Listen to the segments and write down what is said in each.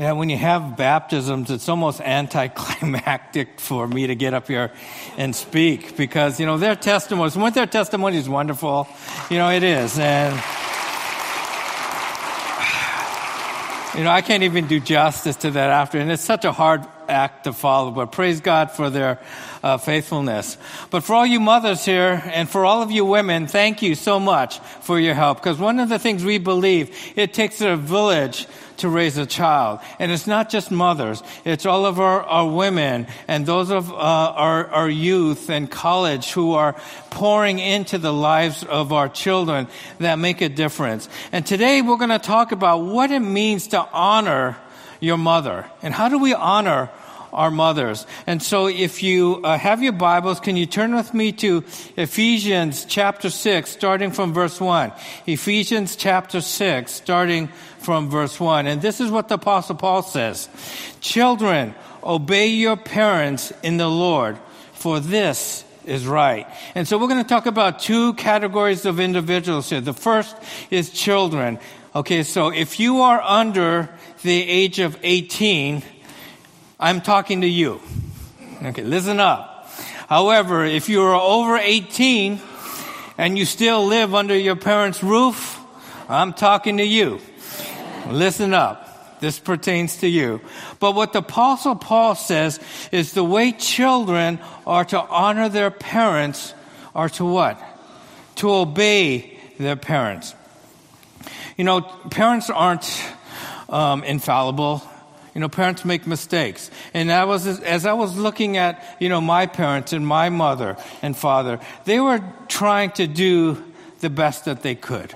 And when you have baptisms, it's almost anticlimactic for me to get up here and speak because, their testimonies, weren't their testimonies wonderful? It is. And, I can't even do justice to that after. And it's such a hard act to follow, but praise God for their faithfulness. But for all you mothers here and for all of you women, thank you so much for your help. Because one of the things we believe, it takes a village to raise a child. And it's not just mothers. It's all of our women and those of our youth and college who are pouring into the lives of our children that make a difference. And today we're going to talk about what it means to honor your mother. And how do we honor our mothers? And so if you have your Bibles, can you turn with me to Ephesians chapter 6, starting from verse 1. Ephesians chapter 6, starting from verse 1. And this is what the Apostle Paul says. Children, obey your parents in the Lord, for this is right. And so we're going to talk about two categories of individuals here. The first is children. Okay, so if you are under the age of 18, I'm talking to you. Okay, listen up. However, if you are over 18 and you still live under your parents' roof, I'm talking to you. Listen up. This pertains to you. But what the Apostle Paul says is the way children are to honor their parents are to what? To obey their parents. Parents aren't infallible. Parents make mistakes. And as I was looking at, my parents and my mother and father, they were trying to do the best that they could.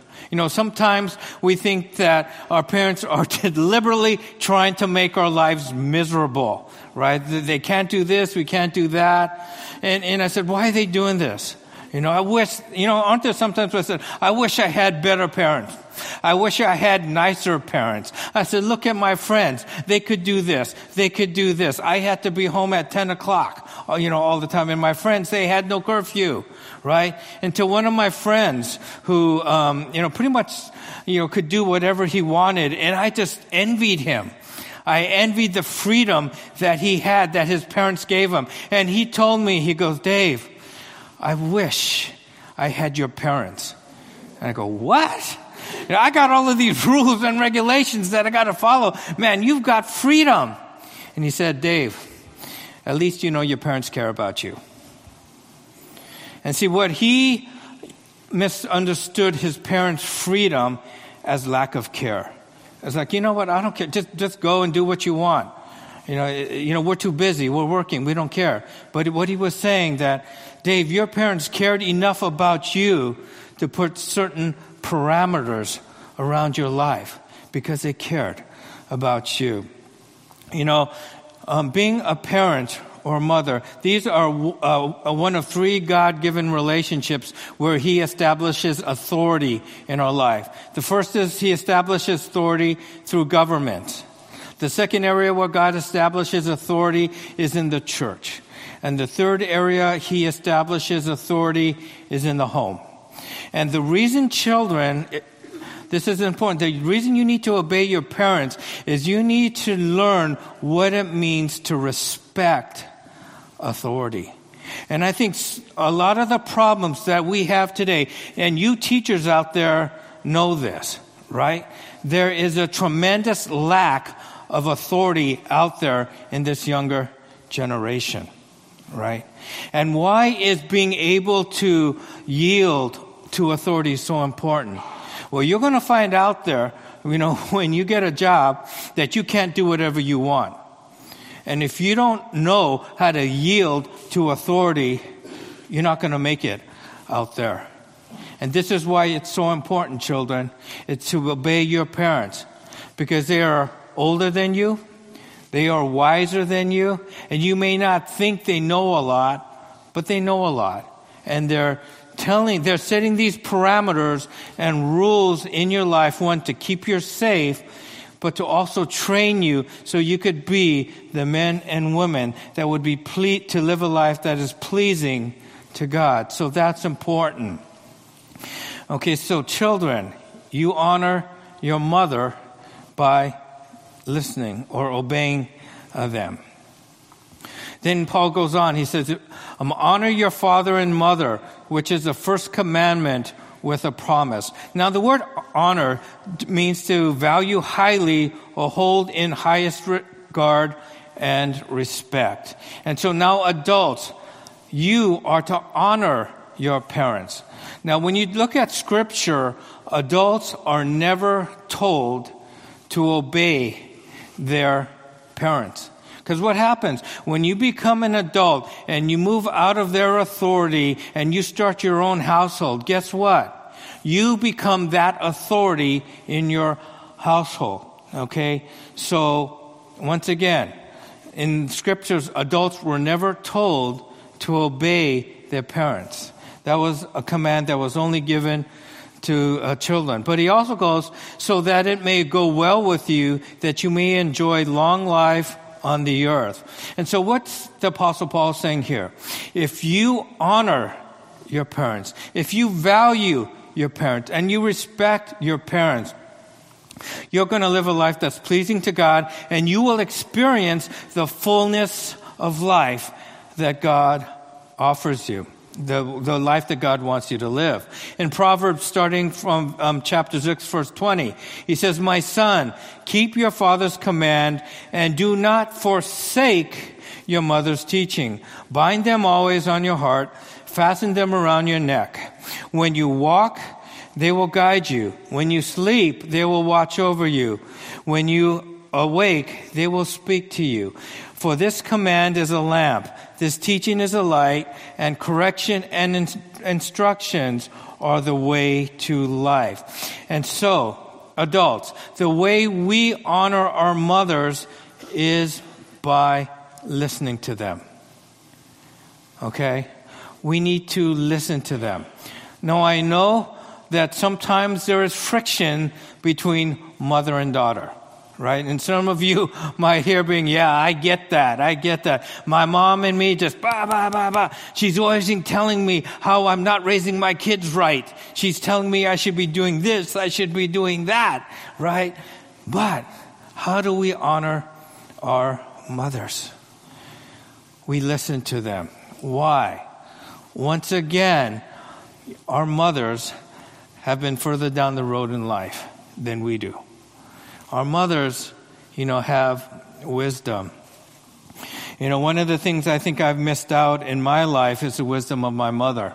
Sometimes we think that our parents are deliberately trying to make our lives miserable, right? They can't do this, we can't do that. And I said, why are they doing this? I wish, aren't there sometimes where I said, I wish I had better parents. I wish I had nicer parents. I said, look at my friends. They could do this. They could do this. I had to be home at 10 o'clock, all the time. And my friends, they had no curfew, right? Until one of my friends who, pretty much, could do whatever he wanted. And I just envied him. I envied the freedom that he had, that his parents gave him. And he told me, he goes, Dave, I wish I had your parents. And I go, what? I got all of these rules and regulations that I got to follow. Man, you've got freedom. And he said, Dave, at least your parents care about you. And see, what he misunderstood his parents' freedom as lack of care. It's like, what, I don't care. Just go and do what you want. We're too busy. We're working. We don't care. But what he was saying that, Dave, your parents cared enough about you to put certain parameters around your life because they cared about you. Being a parent or mother, these are one of three God-given relationships where he establishes authority in our life. The first is he establishes authority through government. The second area where God establishes authority is in the church. And the third area he establishes authority is in the home. And the reason children, this is important, the reason you need to obey your parents is you need to learn what it means to respect authority. And I think a lot of the problems that we have today, and you teachers out there know this, right? There is a tremendous lack of authority out there in this younger generation, right? And why is being able to yield to authority so important? Well, you're going to find out there, when you get a job that you can't do whatever you want. And if you don't know how to yield to authority, you're not going to make it out there. And this is why it's so important, children, it's to obey your parents because they are older than you, they are wiser than you, and you may not think they know a lot, but they know a lot. And they're setting these parameters and rules in your life, one, to keep you safe, but to also train you so you could be the men and women that would be to live a life that is pleasing to God. So that's important. Okay, so children, you honor your mother by listening or obeying them. Then Paul goes on. He says, honor your father and mother, which is the first commandment with a promise. Now, the word honor means to value highly or hold in highest regard and respect. And so now, adults, you are to honor your parents. Now, when you look at Scripture, adults are never told to obey their parents. Because what happens when you become an adult and you move out of their authority and you start your own household, guess what? You become that authority in your household, okay? So, once again, in Scriptures, adults were never told to obey their parents. That was a command that was only given to children. But he also goes, so that it may go well with you, that you may enjoy long life on the earth. And so what's the Apostle Paul saying here? If you honor your parents, if you value your parents, and you respect your parents, you're going to live a life that's pleasing to God, and you will experience the fullness of life that God offers you, the life that God wants you to live. In Proverbs, starting from chapter 6, verse 20, he says, my son, keep your father's command and do not forsake your mother's teaching. Bind them always on your heart, fasten them around your neck. When you walk, they will guide you. When you sleep, they will watch over you. When you awake, they will speak to you. For this command is a lamp, this teaching is a light, and correction and instructions are the way to life. And so, adults, the way we honor our mothers is by listening to them. Okay? We need to listen to them. Now, I know that sometimes there is friction between mother and daughter. Right? And some of you might hear being, yeah, I get that. My mom and me just, she's always telling me how I'm not raising my kids right. She's telling me I should be doing this, I should be doing that, right? But how do we honor our mothers? We listen to them. Why? Once again, our mothers have been further down the road in life than we do. Our mothers, have wisdom. One of the things I think I've missed out in my life is the wisdom of my mother.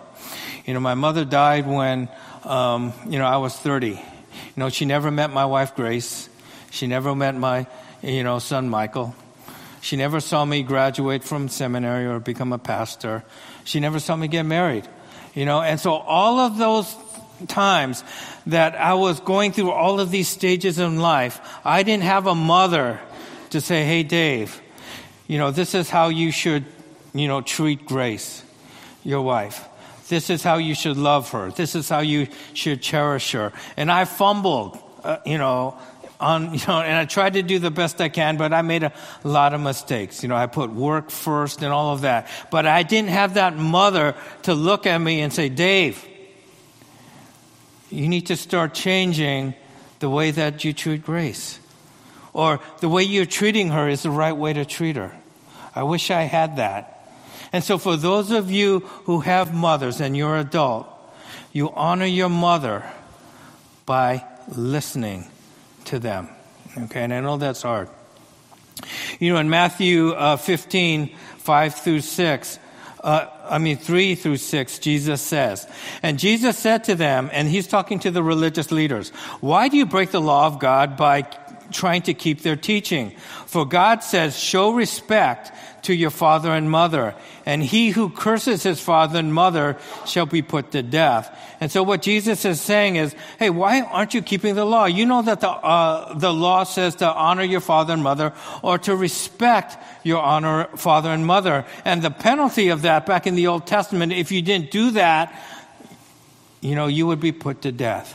My mother died when, I was 30. She never met my wife, Grace. She never met my, son, Michael. She never saw me graduate from seminary or become a pastor. She never saw me get married. And so all of those times that I was going through all of these stages in life, I didn't have a mother to say, hey, Dave, this is how you should, treat Grace, your wife. This is how you should love her. This is how you should cherish her. And I fumbled, and I tried to do the best I can, but I made a lot of mistakes. I put work first and all of that. But I didn't have that mother to look at me and say, Dave, you need to start changing the way that you treat Grace. Or the way you're treating her is the right way to treat her. I wish I had that. And so for those of you who have mothers and you're an adult, you honor your mother by listening to them. Okay, and I know that's hard. In Matthew 15:5-6, 3-6, Jesus says, and Jesus said to them, and he's talking to the religious leaders, why do you break the law of God by trying to keep their teaching? For God says, show respect to your father and mother, and he who curses his father and mother shall be put to death. And so what Jesus is saying is, hey, why aren't you keeping the law? You know that the law says to honor your father and mother, or to respect your father and mother. And the penalty of that back in the Old Testament, if you didn't do that, you would be put to death.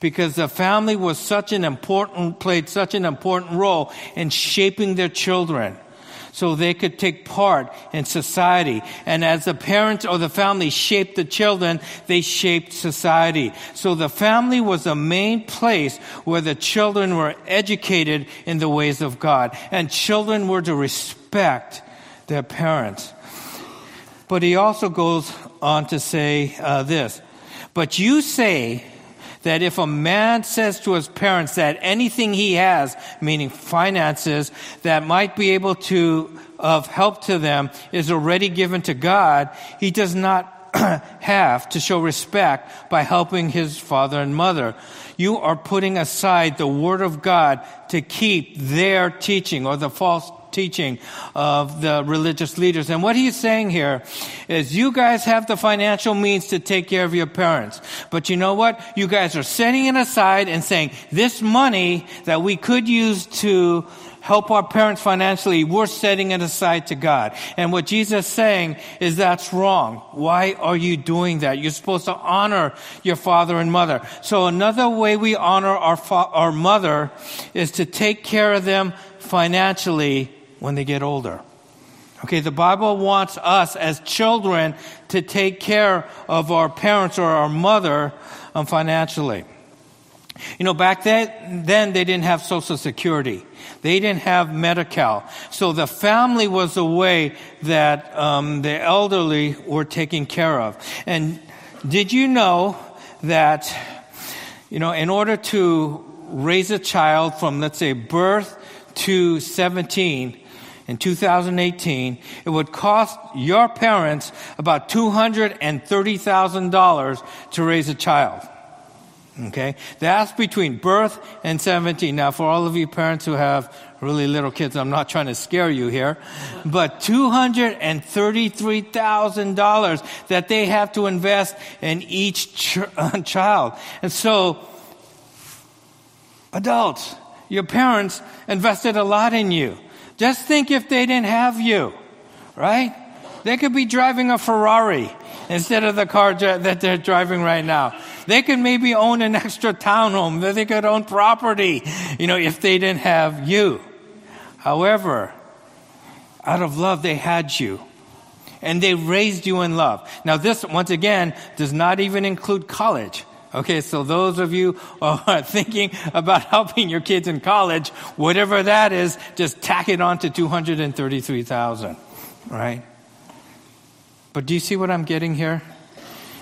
Because the family was played such an important role in shaping their children. so they could take part in society. And as the parents or the family shaped the children, they shaped society. So the family was the main place where the children were educated in the ways of God. And children were to respect their parents. But he also goes on to say this. But you say that if a man says to his parents that anything he has, meaning finances, that might be able to of help to them is already given to God, he does not have to show respect by helping his father and mother. You are putting aside the word of God to keep their teaching or the false teaching of the religious leaders. And what he's saying here is you guys have the financial means to take care of your parents. But you know what? You guys are setting it aside and saying this money that we could use to help our parents financially, we're setting it aside to God. And what Jesus is saying is that's wrong. Why are you doing that? You're supposed to honor your father and mother. So another way we honor our mother is to take care of them financially when they get older. Okay, the Bible wants us as children to take care of our parents or our mother financially. You know, back then they didn't have Social Security. They didn't have Medi-Cal. So the family was the way that the elderly were taken care of. And did you know that, you know, in order to raise a child from, let's say, birth to 17 in 2018, it would cost your parents about $230,000 to raise a child. Okay, that's between birth and 17. Now, for all of you parents who have really little kids, I'm not trying to scare you here, but $233,000 that they have to invest in each child. And so, adults, your parents invested a lot in you. Just think if they didn't have you, right? They could be driving a Ferrari instead of the car that they're driving right now. They could maybe own an extra townhome. They could own property, you know, if they didn't have you. However, out of love, they had you. And they raised you in love. Now, this, once again, does not even include college. Okay, so those of you who are thinking about helping your kids in college, whatever that is, just tack it on to $233,000, right? But do you see what I'm getting here?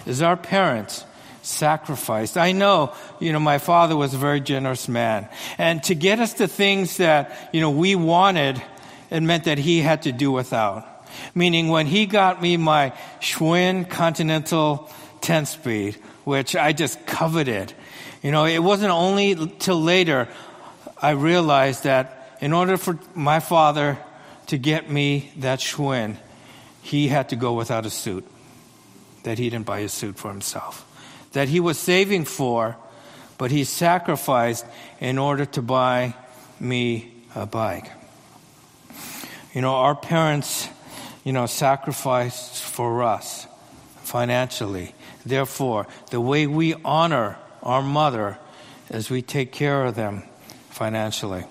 Is our parents sacrificed? I know, you know, my father was a very generous man. And to get us the things that, you know, we wanted, it meant that he had to do without. Meaning when he got me my Schwinn Continental 10-speed, which I just coveted, you know, it wasn't only till later I realized that in order for my father to get me that Schwinn, he had to go without a suit, that he didn't buy a suit for himself, that he was saving for, but he sacrificed in order to buy me a bike. You know, our parents, you know, sacrificed for us financially. Therefore, the way we honor our mother is we take care of them financially.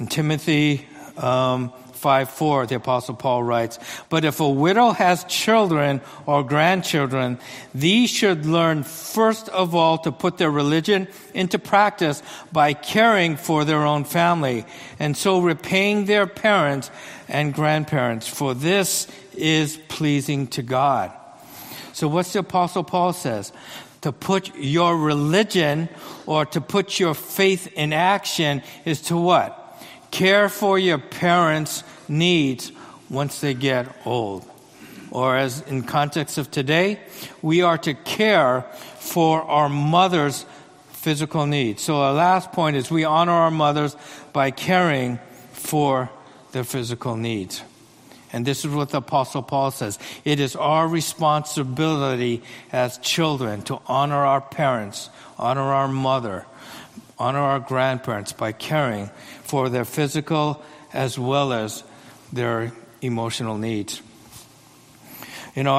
In Timothy 5:4, the Apostle Paul writes, but if a widow has children or grandchildren, these should learn first of all to put their religion into practice by caring for their own family, and so repaying their parents and grandparents, for this is pleasing to God. So what's the Apostle Paul says? To put your religion or to put your faith in action is to what? Care for your parents' needs once they get old. Or as in context of today, we are to care for our mother's physical needs. So our last point is we honor our mothers by caring for their physical needs. And this is what the Apostle Paul says. It is our responsibility as children to honor our parents, honor our mother, honor our grandparents by caring for their physical as well as their emotional needs. You know,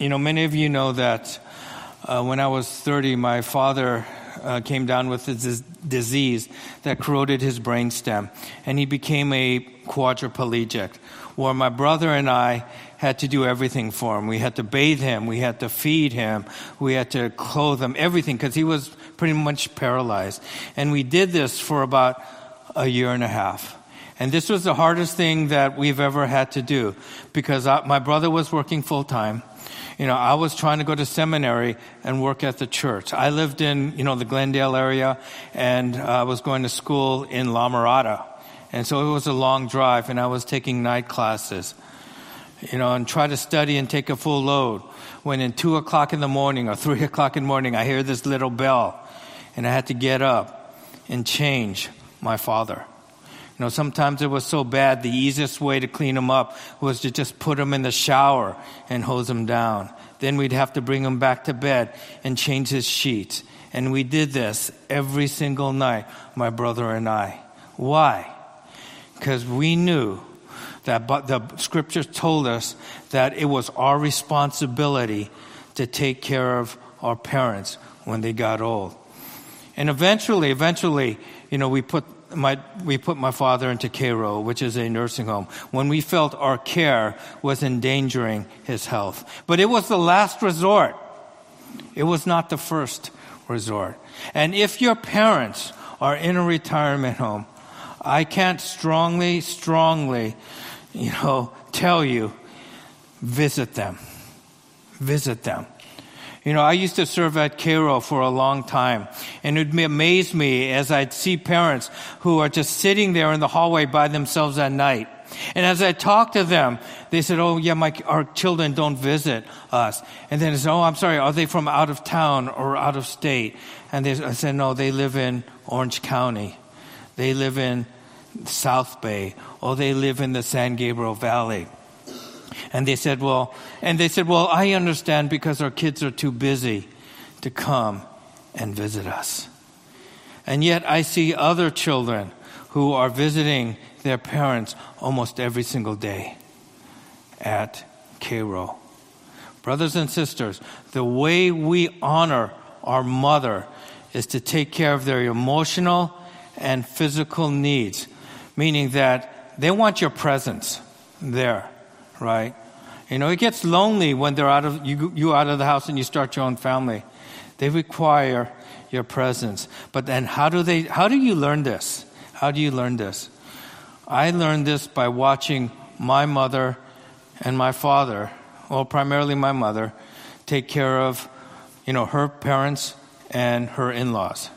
many of you know that when I was 30, my father came down with this disease that corroded his brain stem, and he became a quadriplegic, where my brother and I had to do everything for him. We had to bathe him. We had to feed him. We had to clothe him, everything, because he was pretty much paralyzed. And we did this for about a year and a half. And this was the hardest thing that we've ever had to do, because my brother was working full-time. You know, I was trying to go to seminary and work at the church. I lived in, the Glendale area, and I was going to school in La Mirada. And so it was a long drive, and I was taking night classes, and try to study and take a full load. When in 2 o'clock in the morning or 3 o'clock in the morning, I hear this little bell, and I had to get up and change my father. Sometimes it was so bad, the easiest way to clean him up was to just put him in the shower and hose him down. Then we'd have to bring him back to bed and change his sheets. And we did this every single night, my brother and I. Why? Because we knew that the scriptures told us that it was our responsibility to take care of our parents when they got old. And eventually, we put my father into Cairo, which is a nursing home, when we felt our care was endangering his health. But it was the last resort. It was not the first resort. And if your parents are in a retirement home, I can't strongly, tell you, visit them. I used to serve at Cairo for a long time, and it amazed me as I'd see parents who are just sitting there in the hallway by themselves at night. And as I talked to them, they said, "Oh, yeah, our children don't visit us." And then I said, "Oh, I'm sorry, are they from out of town or out of state?" And I said, "No, they live in Orange County. They live in South Bay, or they live in the San Gabriel Valley." And they said, "Well, I understand, because our kids are too busy to come and visit us." And yet I see other children who are visiting their parents almost every single day at Cairo. Brothers and sisters, the way we honor our mother is to take care of their emotional and physical needs, meaning that they want your presence there, right? It gets lonely when they're out of the house and you start your own family. They require your presence. But then how do you learn this? I learned this by watching my mother and my father, well, primarily my mother, take care of, her parents and her in-laws.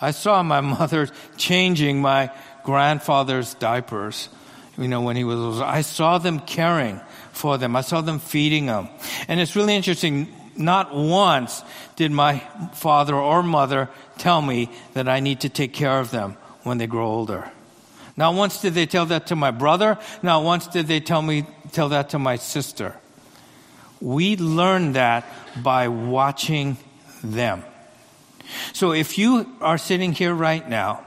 I saw my mother changing my grandfather's diapers, when he was older. I saw them caring for them. I saw them feeding them. And it's really interesting. Not once did my father or mother tell me that I need to take care of them when they grow older. Not once did they tell that to my brother. Not once did they tell that to my sister. We learned that by watching them. So if you are sitting here right now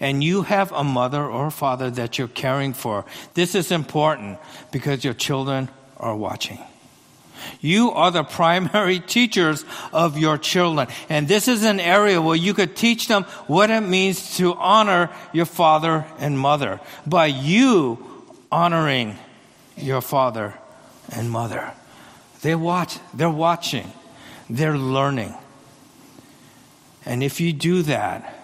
and you have a mother or a father that you're caring for, this is important, because your children are watching. You are the primary teachers of your children. And this is an area where you could teach them what it means to honor your father and mother by you honoring your father and mother. They're watching. They're learning. And if you do that,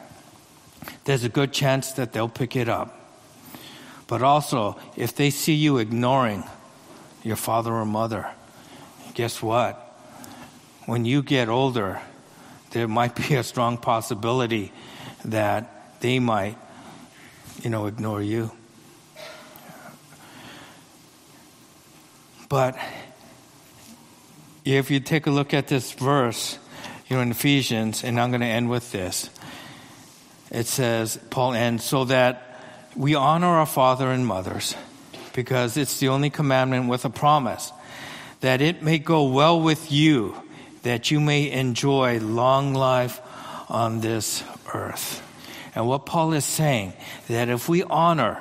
there's a good chance that they'll pick it up. But also, if they see you ignoring your father or mother, guess what? When you get older, there might be a strong possibility that they might, ignore you. But if you take a look at this verse, in Ephesians, and I'm going to end with this. It says, Paul ends, so that we honor our father and mothers, because it's the only commandment with a promise, that it may go well with you, that you may enjoy long life on this earth. And what Paul is saying, that if we honor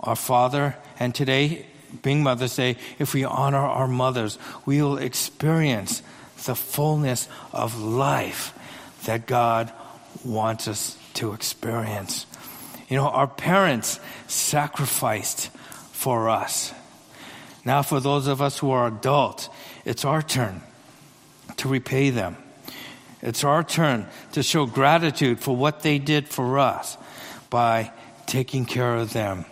our father, and today being Mother's Day, if we honor our mothers, we will experience the fullness of life that God wants us to experience. You know, our parents sacrificed for us. Now for those of us who are adults, it's our turn to repay them. It's our turn to show gratitude for what they did for us by taking care of them.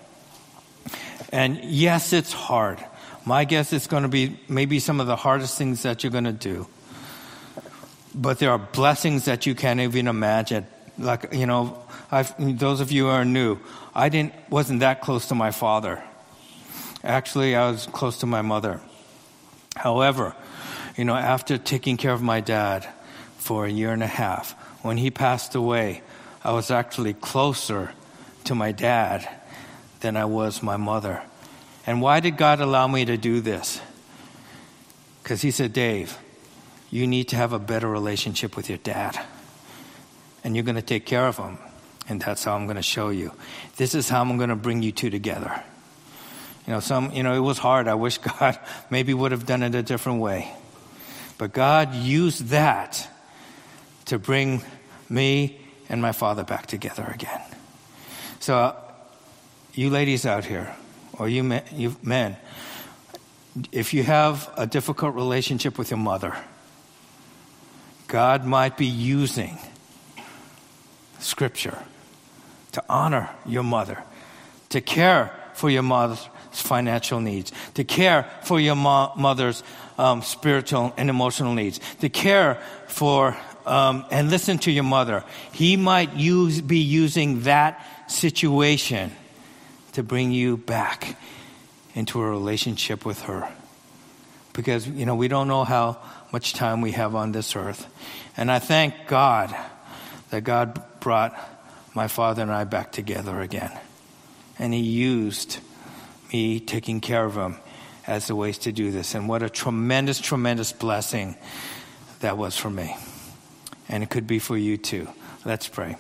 And yes, it's hard. My guess it's going to be maybe some of the hardest things that you're going to do. But there are blessings that you can't even imagine. Like, you know, those of you who are new, I wasn't that close to my father. Actually, I was close to my mother. However, you know, after taking care of my dad for a year and a half, when he passed away, I was actually closer to my dad than I was my mother. And why did God allow me to do this? Because he said, Dave, you need to have a better relationship with your dad. And you're going to take care of him. And that's how I'm going to show you. This is how I'm going to bring you two together. You know, it was hard. I wish God maybe would have done it a different way. But God used that to bring me and my father back together again. So you ladies out here, or you men, if you have a difficult relationship with your mother, God might be using Scripture to honor your mother, to care for your mother's financial needs, to care for your mother's spiritual and emotional needs, to care for and listen to your mother. He might be using that situation to bring you back into a relationship with her. Because, you know, we don't know how much time we have on this earth. And I thank God that God brought my father and I back together again. And he used me taking care of him as the ways to do this. And what a tremendous, tremendous blessing that was for me. And it could be for you too. Let's pray.